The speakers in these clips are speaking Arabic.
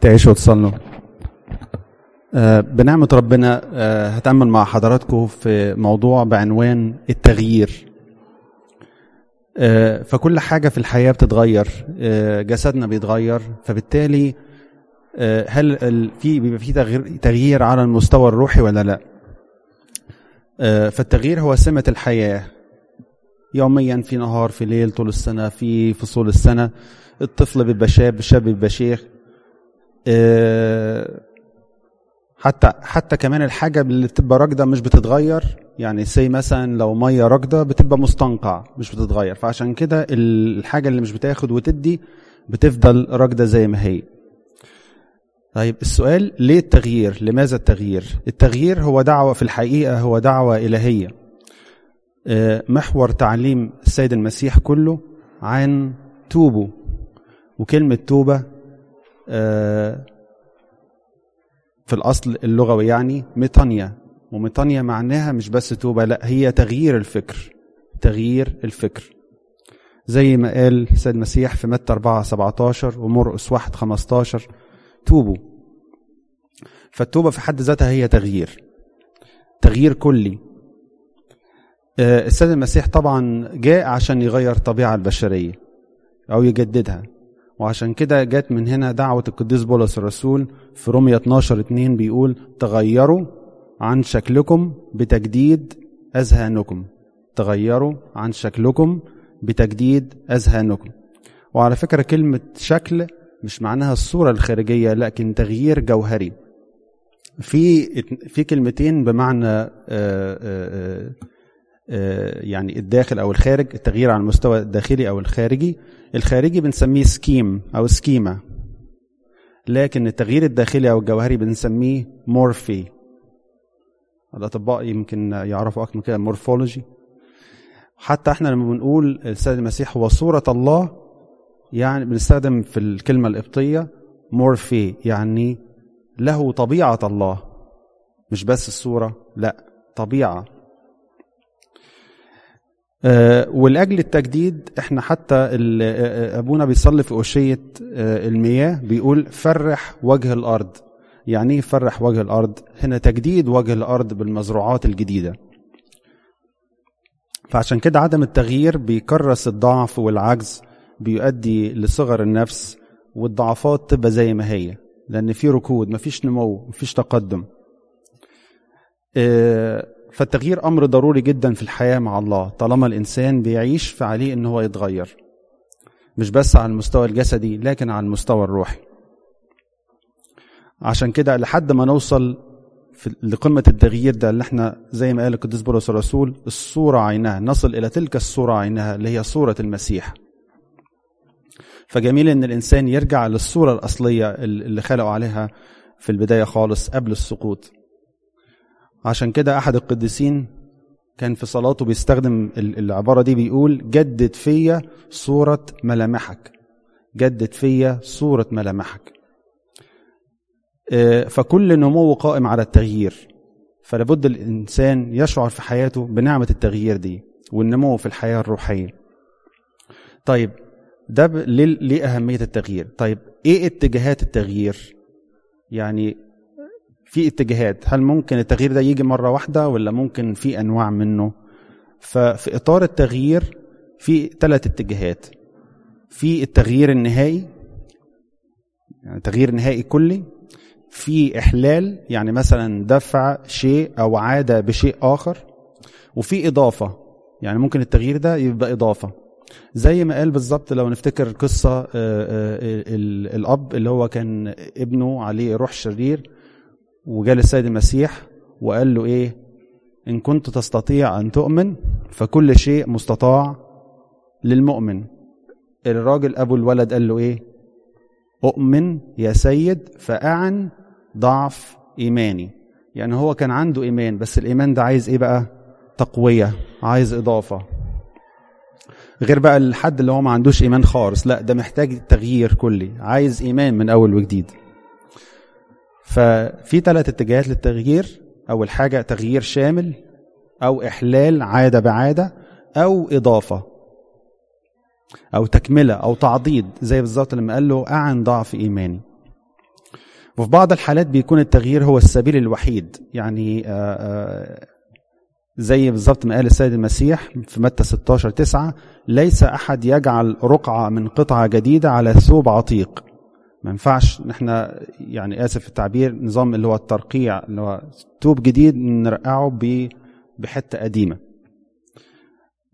تعيشوا وتصلوا. بنعمة ربنا هتأمل مع حضراتكم في موضوع بعنوان التغيير. فكل حاجة في الحياة بتتغير، جسدنا بيتغير، فبالتالي هل بيبقى في تغيير على المستوى الروحي ولا لا؟ فالتغيير هو سمة الحياة، يوميا، في نهار، في ليل، طول السنة، في فصول السنة. الطفل بيبقى شاب، الشاب بيبقى شيخ، حتى كمان الحاجة اللي بتبقى راكدة مش بتتغير. يعني مثلا لو مية راكدة بتبقى مستنقع مش بتتغير، فعشان كده الحاجة اللي مش بتاخد وتدي بتفضل راكدة زي ما هي. طيب السؤال، ليه التغيير؟ لماذا التغيير؟ التغيير هو دعوة، في الحقيقة هو دعوة إلهية. محور تعليم السيد المسيح كله عن توبه، وكلمة توبة في الأصل اللغوي يعني ميتانيا، وميتانيا معناها مش بس توبة، لا، هي تغيير الفكر. تغيير الفكر زي ما قال السيد المسيح في متى 4:17 ومرقس 1:15 توبوا. فالتوبة في حد ذاتها هي تغيير كلي. السيد المسيح طبعا جاء عشان يغير الطبيعة البشرية أو يجددها، وعشان كده جات من هنا دعوة القديس بولس الرسول في رومية 12:2 بيقول تغيروا عن شكلكم بتجديد أذهانكم. تغيروا عن شكلكم بتجديد أذهانكم. وعلى فكرة كلمة شكل مش معناها الصورة الخارجية، لكن تغيير جوهري. في كلمتين بمعنى يعني الداخل أو الخارج، التغيير على المستوى الداخلي أو الخارجي. الخارجي بنسميه سكيم أو سكيمة، لكن التغيير الداخلي أو الجوهري بنسميه مورفي. الأطباء يمكن يعرفوا أكتر من كده، مورفولوجي. حتى احنا لما بنقول السيد المسيح هو صورة الله، يعني بنستخدم في الكلمة القبطية مورفي، يعني له طبيعة الله، مش بس الصورة، لا، طبيعة. ولأجل التجديد احنا حتى أبونا بيصلي في أوشية المياه بيقول فرح وجه الأرض. يعني ايه فرح وجه الأرض؟ هنا تجديد وجه الأرض بالمزروعات الجديدة. فعشان كده عدم التغيير بيكرس الضعف والعجز، بيؤدي لصغر النفس، والضعفات تبقى زي ما هي، لأن في ركود، مفيش نمو، مفيش تقدم. فالتغيير أمر ضروري جدا في الحياة مع الله. طالما الإنسان بيعيش فعليه إن هو يتغير، مش بس على المستوى الجسدي لكن على المستوى الروحي. عشان كده لحد ما نوصل لقمة التغيير ده، اللي احنا زي ما قال القديس بولس الرسول الصورة عينها، نصل إلى تلك الصورة عينها اللي هي صورة المسيح. فجميل إن الإنسان يرجع للصورة الأصلية اللي خلقوا عليها في البداية خالص قبل السقوط. عشان كده أحد القديسين كان في صلاته بيستخدم العبارة دي، بيقول جدد فيا صورة ملامحك. جدد فيا صورة ملامحك. فكل نمو قائم على التغيير، فلابد الإنسان يشعر في حياته بنعمة التغيير دي والنمو في الحياة الروحية. طيب ده ليه أهمية التغيير؟ طيب إيه اتجاهات التغيير؟ يعني في اتجاهات، هل ممكن التغيير ده يجي مرة واحدة ولا ممكن في أنواع منه؟ ففي إطار التغيير في 3 اتجاهات. في التغيير النهائي، يعني تغيير نهائي كلي. في إحلال، يعني مثلا دفع شيء أو عادة بشيء آخر. وفي إضافة، يعني ممكن التغيير ده يبقى إضافة، زي ما قال بالظبط لو نفتكر قصة الأب اللي هو كان ابنه عليه روح شرير، وجال السيد المسيح وقال له إيه؟ إن كنت تستطيع أن تؤمن فكل شيء مستطاع للمؤمن. الراجل أبو الولد قال له إيه؟ أؤمن يا سيد فأعن ضعف إيماني. يعني هو كان عنده إيمان، بس الإيمان ده عايز إيه بقى؟ تقوية، عايز إضافة. غير بقى الحد اللي هو ما عندوش إيمان خالص، لا، ده محتاج تغيير كلي، عايز إيمان من أول وجديد. ففي 3 اتجاهات للتغيير. أول حاجة تغيير شامل، أو إحلال عادة بعادة، أو إضافة أو تكملة أو تعضيد، زي بالظبط لما قال له أعن ضعف إيماني. وفي بعض الحالات بيكون التغيير هو السبيل الوحيد. يعني زي بالظبط ما قال السيد المسيح في متى 16:9 ليس أحد يجعل رقعة من قطعة جديدة على ثوب عتيق. ما ينفعش نحن يعني آسف في التعبير نظام اللي هو الترقيع اللي هو ثوب جديد نرقعه بحتة قديمة،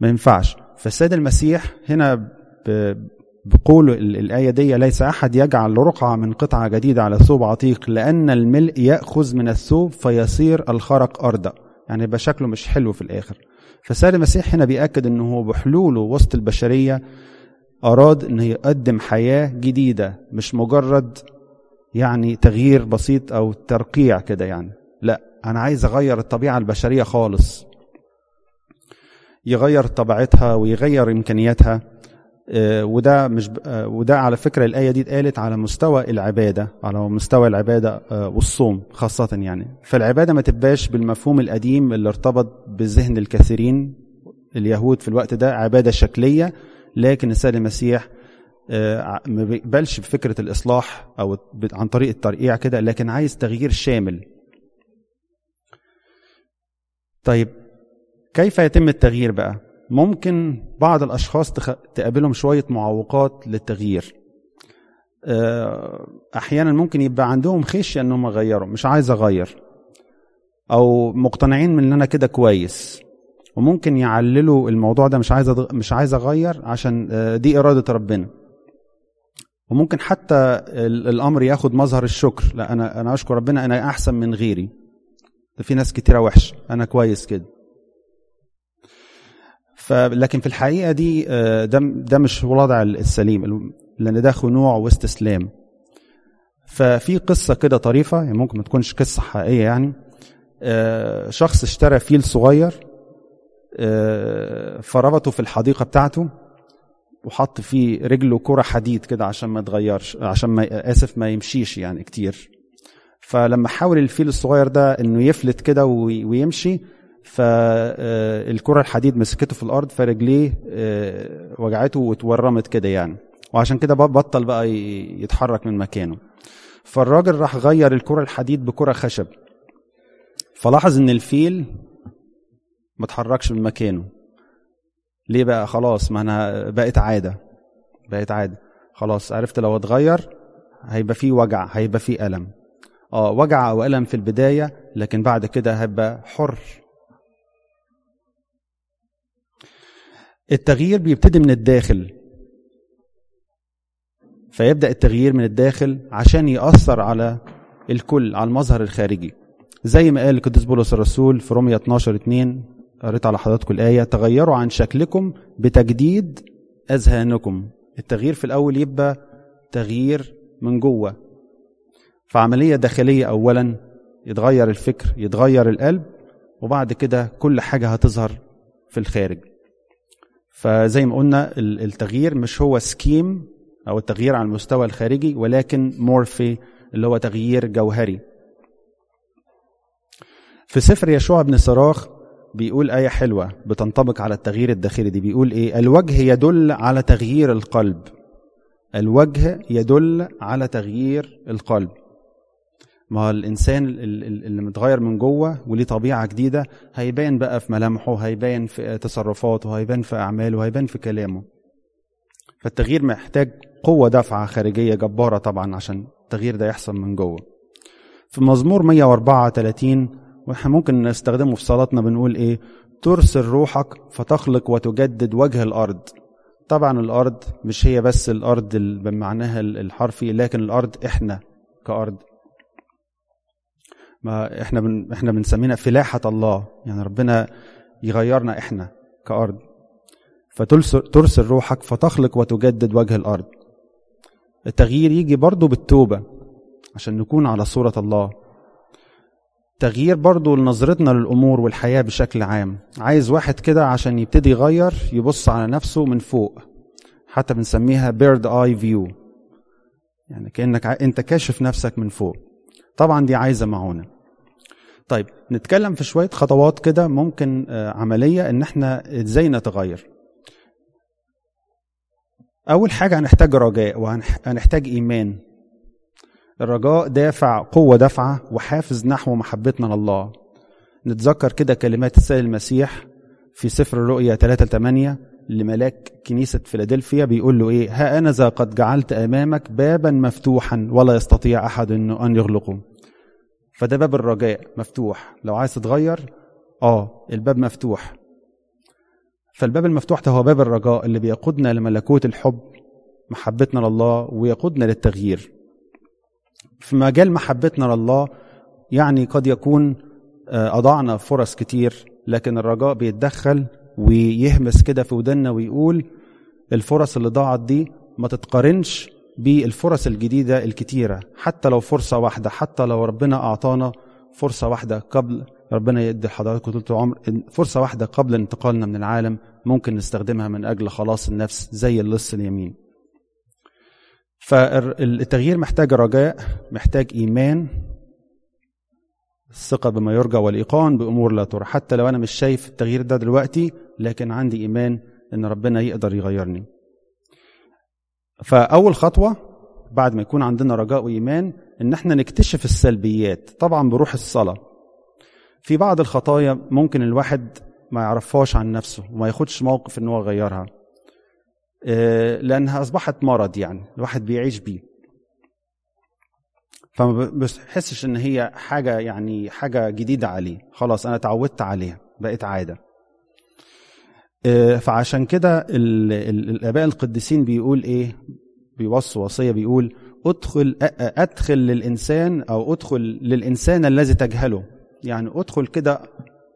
ما ينفعش. فالسيد المسيح هنا بقوله الآية دي ليس أحد يجعل رقعة من قطعة جديدة على ثوب عتيق لأن الملء يأخذ من الثوب فيصير الخرق أرضا، يعني يبقى شكله مش حلو في الآخر. فالسيد المسيح هنا بيأكد أنه بحلوله وسط البشرية أراد أنه يقدم حياة جديدة، مش مجرد يعني تغيير بسيط أو ترقيع كده. يعني لا، أنا عايز أغير الطبيعة البشرية خالص، يغير طبيعتها ويغير إمكانياتها. وده على فكرة الآية دي اتقالت على مستوى العبادة، على مستوى العبادة والصوم خاصة. يعني فالعبادة ما تبقاش بالمفهوم القديم اللي ارتبط بذهن الكثيرين اليهود في الوقت ده، عبادة شكلية. لكن السيد المسيح ما بيقبلش بفكرة الإصلاح أو عن طريق الترقيع كده، لكن عايز تغيير شامل. طيب كيف يتم التغيير بقى؟ ممكن بعض الأشخاص تقابلهم شوية معوقات للتغيير. أحيانا ممكن يبقى عندهم خشية أنهم يغيروا، مش عايز أغير، أو مقتنعين من أنا كده كويس. وممكن يعللوا الموضوع ده، مش عايز أغير عشان دي إرادة ربنا. وممكن حتى الأمر ياخد مظهر الشكر، لا أنا أشكر ربنا، أنا أحسن من غيري، ده في ناس كتيرة وحش، أنا كويس كده. لكن في الحقيقة ده مش الوضع السليم، لأن ده خنوع واستسلام. ففي قصة كده طريفة، يعني ممكن ما تكونش قصة حقيقية. يعني شخص اشترى فيل صغير، فربطه في الحديقة بتاعته وحط فيه رجله كرة حديد كده عشان ما تغيرش، عشان ما يمشيش يعني كتير. فلما حاول الفيل الصغير ده انه يفلت كده ويمشي، فالكرة الحديد مسكته في الأرض، فرجليه وجعته وتورمت كده يعني، وعشان كده بطل بقى يتحرك من مكانه. فالراجل راح غير الكرة الحديد بكرة خشب، فلاحظ ان الفيل ما تحركش من مكانه. ليه بقى؟ خلاص، ما انا بقت عادة خلاص، عرفت لو اتغير هيبقى فيه وجع، هيبقى فيه ألم، وجع او ألم في البداية، لكن بعد كده هبقى حر. التغيير بيبتدي من الداخل، فيبدأ التغيير من الداخل عشان يأثر على الكل، على المظهر الخارجي. زي ما قال القديس بولس الرسول في رومية 12:2، قريت على حضراتكم الآية، تغيروا عن شكلكم بتجديد أذهانكم. التغيير في الأول يبقى تغيير من جوه، فعملية داخلية أولا، يتغير الفكر، يتغير القلب، وبعد كده كل حاجة هتظهر في الخارج. فزي ما قلنا التغيير مش هو سكيم أو التغيير على المستوى الخارجي، ولكن مورفي اللي هو تغيير جوهري. في سفر يشوع بن صراخ بيقول آية حلوة بتنطبق على التغيير الداخلي دي، بيقول إيه؟ الوجه يدل على تغيير القلب. الوجه يدل على تغيير القلب. ما الإنسان اللي متغير من جوه وليه طبيعة جديدة هيبان بقى في ملامحه، هيبان في تصرفاته، هيبان في أعماله، هيبان في كلامه. فالتغيير محتاج قوة دافعة خارجية جبارة طبعا عشان التغيير ده يحصل من جوه. في مزمور 134 واحنا ممكن نستخدمه في صلاتنا، بنقول ايه؟ ترسل روحك فتخلق وتجدد وجه الارض. طبعا الارض مش هي بس الارض بمعناها الحرفي، لكن الارض احنا كارض، ما احنا بنسمينا فلاحة الله، يعني ربنا يغيرنا احنا كارض. فترسل روحك فتخلق وتجدد وجه الارض. التغيير يجي برضو بالتوبة عشان نكون على صورة الله. تغيير برضو لنظرتنا للأمور والحياة بشكل عام. عايز واحد كده عشان يبتدي يغير يبص على نفسه من فوق، حتى بنسميها بيرد آي فيو، يعني كأنك انت كاشف نفسك من فوق. طبعا دي عايزة معونة. طيب نتكلم في شوية خطوات كده ممكن عملية ان احنا ازاي نتغير. أول حاجة هنحتاج رجاء وهنحتاج إيمان. الرجاء دافع قوة دافعة وحافز نحو محبتنا لله. نتذكر كده كلمات السائل المسيح في سفر الرؤيا 3:8 لملاك كنيسة فيلادلفيا، بيقول له ايه؟ ها انا ذا قد جعلت امامك بابا مفتوحا ولا يستطيع احد ان يغلقه. فده باب الرجاء مفتوح، لو عايز تتغير الباب مفتوح. فالباب المفتوح ده هو باب الرجاء اللي بيقودنا لملكوت الحب، محبتنا لله، ويقودنا للتغيير. في مجال محبتنا لله يعني قد يكون أضعنا فرص كتير، لكن الرجاء بيتدخل ويهمس كده في ودنا ويقول الفرص اللي ضاعت دي ما تتقارنش بالفرص الجديدة الكتيرة، حتى لو فرصة واحدة، حتى لو ربنا أعطانا فرصة واحدة قبل، ربنا يدي لحضراتكم طول العمر فرصة واحدة قبل انتقالنا من العالم ممكن نستخدمها من أجل خلاص النفس زي اللص اليمين. فالتغيير محتاج رجاء، محتاج إيمان، الثقة بما يرجى والإيقان بأمور لا ترى. حتى لو أنا مش شايف التغيير ده دلوقتي، لكن عندي إيمان إن ربنا يقدر يغيرني. فأول خطوة بعد ما يكون عندنا رجاء وإيمان إن احنا نكتشف السلبيات، طبعا بروح الصلاة. في بعض الخطايا ممكن الواحد ما يعرفهاش عن نفسه وما ياخدش موقف إن هو يغيرها لأنها أصبحت مرض، يعني الواحد بيعيش بيه، فما بيحسش إن هي حاجة يعني حاجة جديدة عليه، خلاص أنا تعودت عليها بقت عادة. فعشان كده الآباء القديسين بيقول إيه؟ بيوصي وصية بيقول أدخل للإنسان، أو أدخل للإنسان الذي تجهله، يعني أدخل كده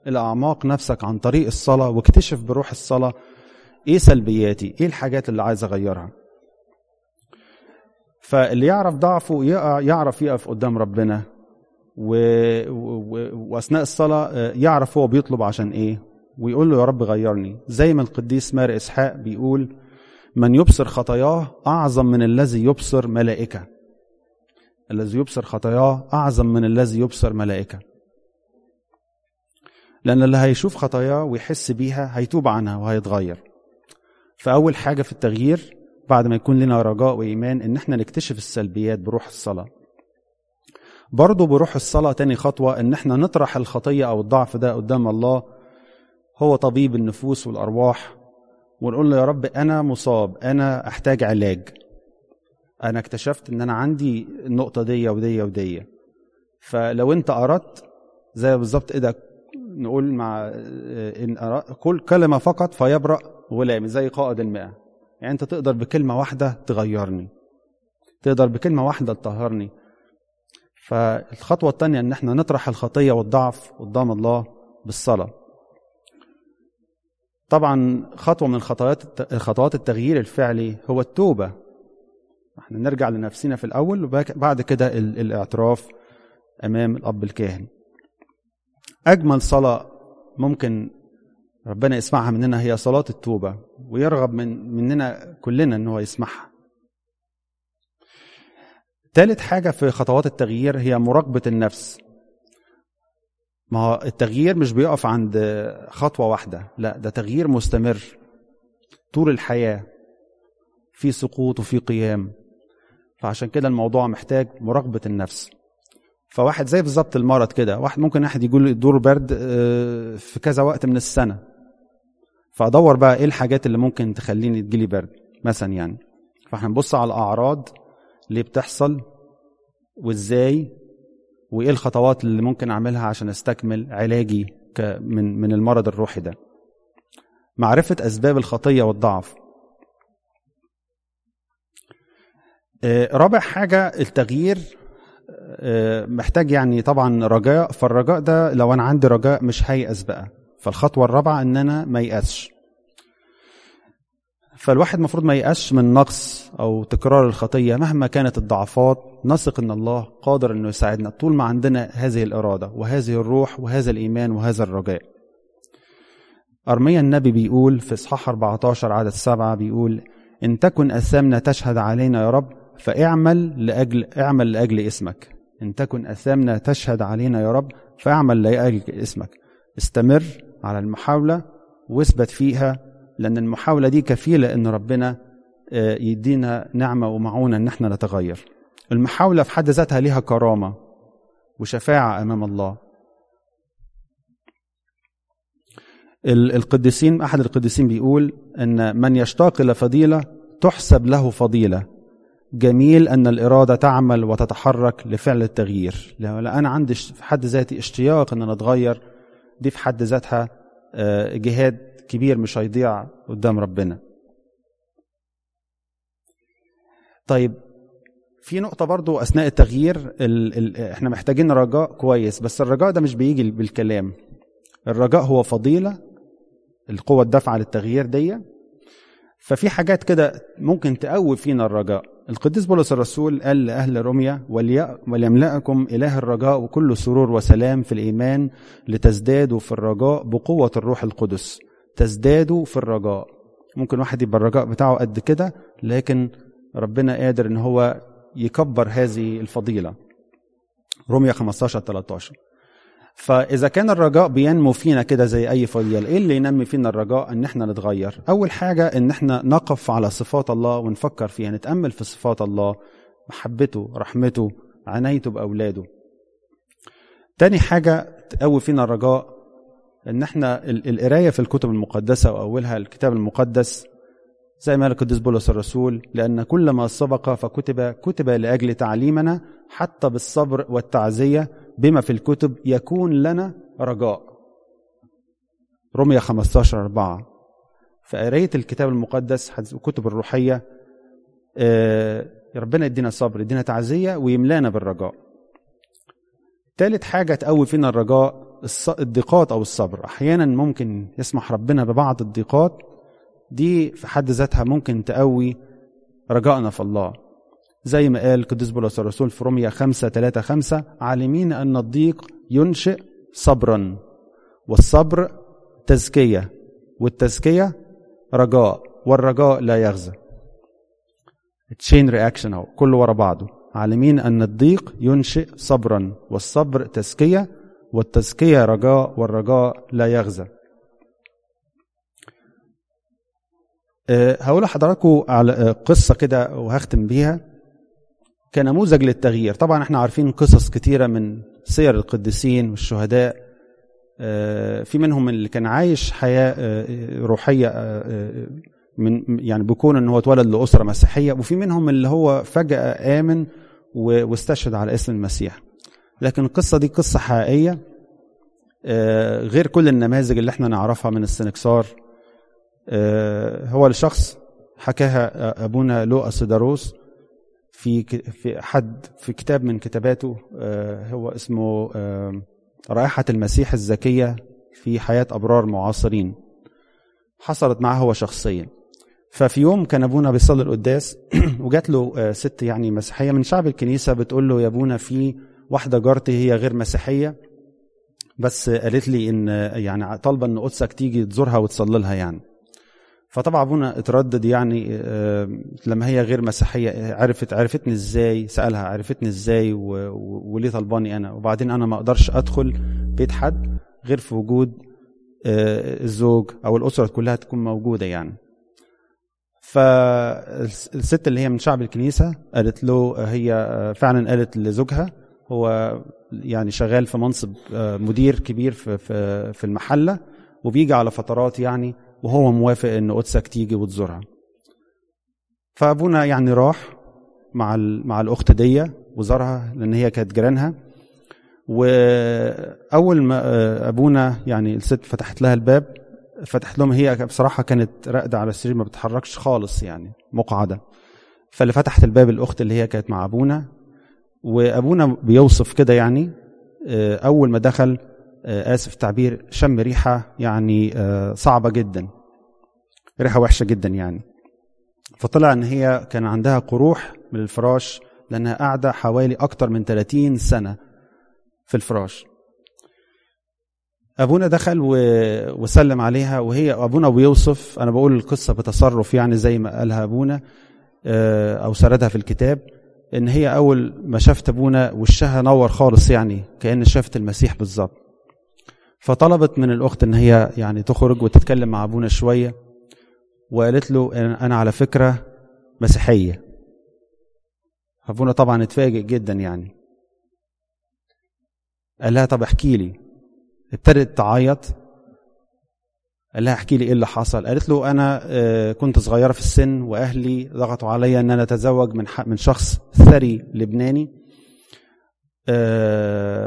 الأعماق نفسك عن طريق الصلاة واكتشف بروح الصلاة ايه سلبياتي، ايه الحاجات اللي عايز اغيرها. فاللي يعرف ضعفه يعرف يقف قدام ربنا، واثناء الصلاه يعرف هو بيطلب عشان ايه، ويقول له يا رب غيرني، زي ما القديس مار اسحاق بيقول من يبصر خطاياه اعظم من الذي يبصر ملائكه، الذي يبصر خطاياه اعظم من الذي يبصر ملائكه. لان اللي هيشوف خطاياه ويحس بيها هيتوب عنها وهيتغير. فأول حاجة في التغيير بعد ما يكون لنا رجاء وإيمان إن احنا نكتشف السلبيات بروح الصلاة. برضو بروح الصلاة تاني خطوة إن احنا نطرح الخطية أو الضعف ده قدام الله، هو طبيب النفوس والأرواح، ونقول له يا رب أنا مصاب، أنا أحتاج علاج، أنا اكتشفت إن أنا عندي النقطة دي ودي ودي، فلو أنت أردت زي بالظبط إيه ده، نقول مع إن أردت كل كلمة فقط فيبرأ غلام، زي قائد الماء، يعني انت تقدر بكلمة واحدة تغيرني، تقدر بكلمة واحدة تطهرني. فالخطوة الثانية ان احنا نطرح الخطية والضعف قدام الله بالصلاة. طبعا خطوة من الخطوات التغيير الفعلي هو التوبة، احنا نرجع لنفسنا في الاول، وبعد كده الاعتراف امام الاب الكاهن. اجمل صلاة ممكن ربنا يسمعها مننا هي صلاة التوبة، ويرغب مننا كلنا أنه يسمعها. ثالث حاجة في خطوات التغيير هي مراقبة النفس. ما التغيير مش بيقف عند خطوة واحدة، لا، ده تغيير مستمر طول الحياة، في سقوط وفي قيام، فعشان كده الموضوع محتاج مراقبة النفس. فواحد زي بالظبط المرض كده، واحد ممكن واحد يقول له يدور برد في كذا وقت من السنة، فأدور بقى إيه الحاجات اللي ممكن تخليني تجيلي برد مثلا يعني. فاحنا نبص على الأعراض اللي بتحصل وإزاي، وإيه الخطوات اللي ممكن أعملها عشان أستكمل علاجي من المرض الروحي ده. معرفة أسباب الخطية والضعف. رابع حاجة التغيير محتاج يعني طبعا رجاء، فالرجاء ده لو انا عندي رجاء مش هيأس بقى. فالخطوه الرابعه ان انا ما يأسش، فالواحد المفروض ما يأسش من نقص او تكرار الخطيه مهما كانت الضعفات، نثق ان الله قادر انه يساعدنا طول ما عندنا هذه الاراده وهذه الروح وهذا الايمان وهذا الرجاء. ارميا النبي بيقول في اصحاح 14 عدد 7 بيقول ان تكن اثامنا تشهد علينا يا رب فاعمل لاجل اسمك، ان تكن اثامنا تشهد علينا يا رب فاعمل لاجل اسمك. استمر على المحاوله واثبت فيها، لان المحاوله دي كفيله ان ربنا يدينا نعمه ومعونه ان احنا نتغير. المحاولة في حد ذاتها لها كرامة وشفاعة أمام الله. القديسين، أحد القديسين بيقول أن من يشتاق إلى فضيلة تحسب له فضيلة. جميل أن الإرادة تعمل وتتحرك لفعل التغيير. أنا عندي في حد ذاتي اشتياق أن أنا أتغير، دي في حد ذاتها جهاد كبير مش هيضيع قدام ربنا. طيب في نقطة برضو أثناء التغيير، احنا محتاجين رجاء كويس، بس الرجاء ده مش بيجي بالكلام. الرجاء هو فضيلة، القوة الدافعة للتغيير دي. ففي حاجات كده ممكن تقوي فينا الرجاء. القديس بولس الرسول قال لأهل روميا: وليملأكم إله الرجاء وكل سرور وسلام في الإيمان لتزدادوا في الرجاء بقوة الروح القدس. تزدادوا في الرجاء. ممكن واحد يبقى الرجاء بتاعه قد كده، لكن ربنا قادر ان هو يكبر هذه الفضيلة. روميا 15-13. فاذا كان الرجاء بينمو فينا كده زي اي فضيلة، ايه اللي ينمي فينا الرجاء ان احنا نتغير؟ اول حاجة ان احنا نقف على صفات الله ونفكر فيها، نتأمل في صفات الله، محبته، رحمته، عنايته باولاده. تاني حاجة تقوي فينا الرجاء ان احنا القراية في الكتب المقدسة، واولها الكتاب المقدس زي ما قال القديس بولس الرسول: لأن كل ما سبق فكتب كتب لأجل تعليمنا، حتى بالصبر والتعزية بما في الكتب يكون لنا رجاء. رومية 15-4. فقراية الكتاب المقدس والكتب الروحية ربنا يدينا صبر، يدينا تعزية، ويملانا بالرجاء. ثالث حاجة تقوي فينا الرجاء الضيقات أو الصبر. أحيانا ممكن يسمح ربنا ببعض الضيقات، دي في حد ذاتها ممكن تقوي رجائنا في الله. زي ما قال القديس بولس الرسول في روميا 5:3-5: عالمين أن الضيق ينشئ صبرا، والصبر تزكية، والتزكية رجاء، والرجاء لا يغزى. تشين رياكشن أهو كله ورا بعضه. عالمين أن الضيق ينشئ صبرا، والصبر تزكية، والتزكية رجاء، والرجاء لا يغزى. هقول لحضراتكم على قصة كده وهختم بيها كنموذج للتغيير. طبعا احنا عارفين قصص كتيرة من سير القديسين والشهداء، في منهم اللي كان عايش حياة روحية من يعني بيكون ان هو اتولد لأسرة مسيحية، وفي منهم اللي هو فجأة آمن واستشهد على اسم المسيح. لكن القصة دي قصة حقيقية غير كل النماذج اللي احنا نعرفها من السنكسار. هو الشخص حكاها أبونا لوقا سيداروس في كتاب من كتاباته، هو اسمه رائحة المسيح الزكية في حياة أبرار معاصرين. حصلت معه هو شخصيا. ففي يوم كان أبونا بيصلي القداس وجات له ست يعني مسيحية من شعب الكنيسة بتقول له: يا أبونا في واحدة جارتي هي غير مسيحية، بس قالت لي إن يعني طالبة إن قدسك تيجي تزورها وتصلي لها يعني. فطبعا ابونا اتردد يعني، لما هي غير مسيحيه عرفتني ازاي؟ سالها عرفتني ازاي وليه طلباني انا؟ وبعدين انا ما اقدرش ادخل بيت حد غير في وجود الزوج او الاسره كلها تكون موجوده يعني. فالست اللي هي من شعب الكنيسه قالت له، هي فعلا قالت لزوجها، هو يعني شغال في منصب مدير كبير في المحله، وبيجي على فترات يعني، وهو موافق ان قدسك تيجي وتزورها. فابونا يعني راح مع الاخت دي وزارها لان هي كانت جيرانها. واول ما ابونا يعني الست فتحت لها الباب، فتحت لهم، هي بصراحه كانت راقده على السرير ما بتتحركش خالص يعني، مقعده. فاللي فتحت الباب الاخت اللي هي كانت مع ابونا. وابونا بيوصف كده يعني، اول ما دخل، آسف تعبير، شم ريحة يعني صعبة جدا، ريحة وحشة جدا يعني. فطلع ان هي كان عندها قروح من الفراش، لانها قاعدة حوالي اكتر من 30 سنة في الفراش. ابونا دخل وسلم عليها، وهي ابونا بيوصف، انا بقول القصة بتصرف يعني زي ما قالها ابونا او سردها في الكتاب، ان هي اول ما شافت ابونا وشها نور خالص يعني، كأن شافت المسيح بالظبط. فطلبت من الأخت إن هي يعني تخرج وتتكلم مع أبونا شوية، وقالت له: أنا على فكرة مسيحية. ابونا طبعا اتفاجئ جدا يعني. قال لها طب احكي لي. ابتدت تعيط. قال لها احكي لي ايه اللي حصل. قالت له انا كنت صغيره في السن واهلي ضغطوا عليا ان انا اتزوج من شخص ثري لبناني،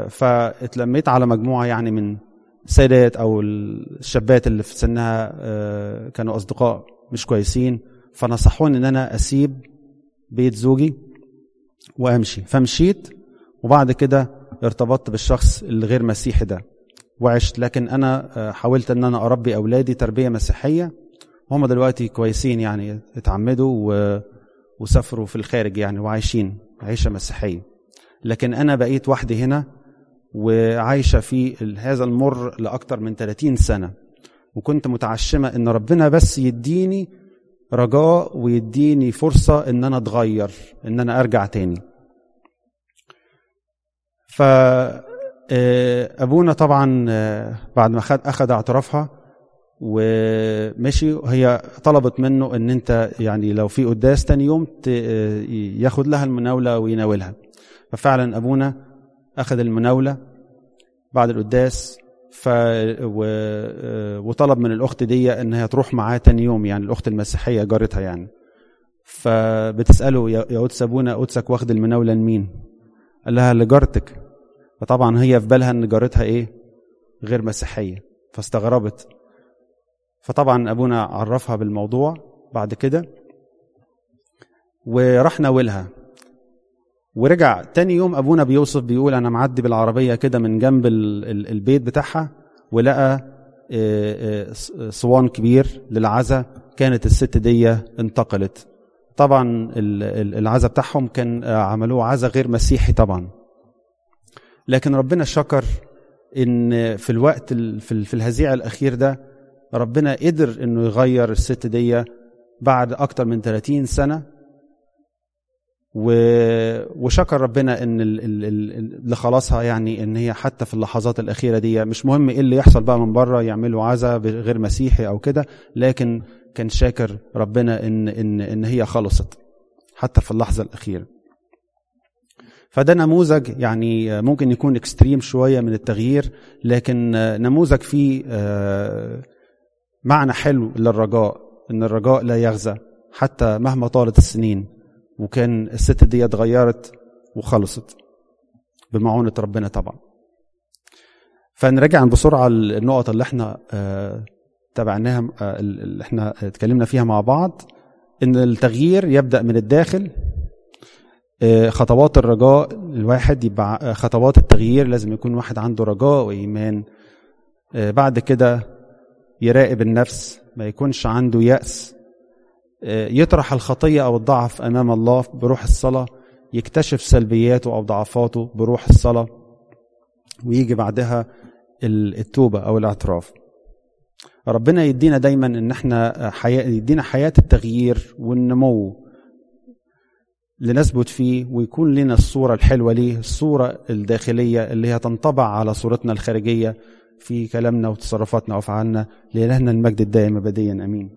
فاتلميت على مجموعه يعني من السيدات او الشابات اللي في سنها كانوا اصدقاء مش كويسين، فنصحوني ان انا اسيب بيت زوجي وامشي، فمشيت وبعد كده ارتبطت بالشخص الغير مسيحي ده وعشت. لكن انا حاولت ان انا اربي اولادي تربيه مسيحيه، وهم دلوقتي كويسين يعني، اتعمدوا وسافروا في الخارج يعني وعايشين عيشه مسيحيه، لكن انا بقيت وحدي هنا وعايشه في هذا المر لاكثر من 30 سنه، وكنت متعشمه ان ربنا بس يديني رجاء ويديني فرصه ان انا اتغير، ان انا ارجع تاني. ف ابونا طبعا بعد ما اخذ اعترافها ومشي، هي طلبت منه ان انت يعني لو في قداس تاني يوم ياخد لها المناوله ويناولها، ففعلا ابونا اخذ المناوله بعد القداس وطلب من الاخت دي ان هي تروح معاه تاني يوم، يعني الاخت المسيحيه جارتها يعني، فبتساله يا قدس ابونا قدسك واخد المناوله لمين؟ قال لها لجارتك. فطبعا هي في بالها ان جارتها ايه غير مسيحيه، فاستغربت. فطبعا ابونا عرفها بالموضوع بعد كده وراح ناولها، ورجع تاني يوم ابونا بيوصف بيقول انا معدي بالعربيه كده من جنب البيت بتاعها ولقى صوان كبير للعزا، كانت الست دي انتقلت. طبعا العزا بتاعهم كان عملوه عزا غير مسيحي طبعا، لكن ربنا شكر ان في الوقت في الهزيع الاخير ده ربنا قدر انه يغير الست دي بعد اكتر من 30 سنه، وشكر ربنا ان اللي خلاصها يعني ان هي حتى في اللحظات الاخيره دي، مش مهم ايه اللي يحصل بقى من بره يعملوا عزا غير مسيحي او كده، لكن كان شاكر ربنا ان هي خلصت حتى في اللحظه الاخيره. فده نموذج يعني ممكن يكون اكستريم شوية من التغيير، لكن نموذج فيه معنى حلو للرجاء، ان الرجاء لا يغزى حتى مهما طالت السنين، وكان الست دي اتغيرت وخلصت بمعونة ربنا طبعا. فنرجع بسرعة النقطة اللي احنا تابعناها اللي احنا اتكلمنا فيها مع بعض، ان التغيير يبدأ من الداخل. خطوات الرجاء الواحد يبقى خطوات التغيير، لازم يكون واحد عنده رجاء وإيمان. بعد كده يراقب النفس، ما يكونش عنده يأس، يطرح الخطية أو الضعف أمام الله بروح الصلاة، يكتشف سلبياته أو ضعفاته بروح الصلاة، ويجي بعدها التوبة أو الاعتراف. ربنا يدينا دايما إن احنا يدينا حياة التغيير والنمو اللي نثبت فيه، ويكون لنا الصورة الحلوة ليه، الصورة الداخلية اللي هي تنطبع على صورتنا الخارجية في كلامنا وتصرفاتنا وأفعالنا، لإلهنا المجد الدائم أبديا آمين.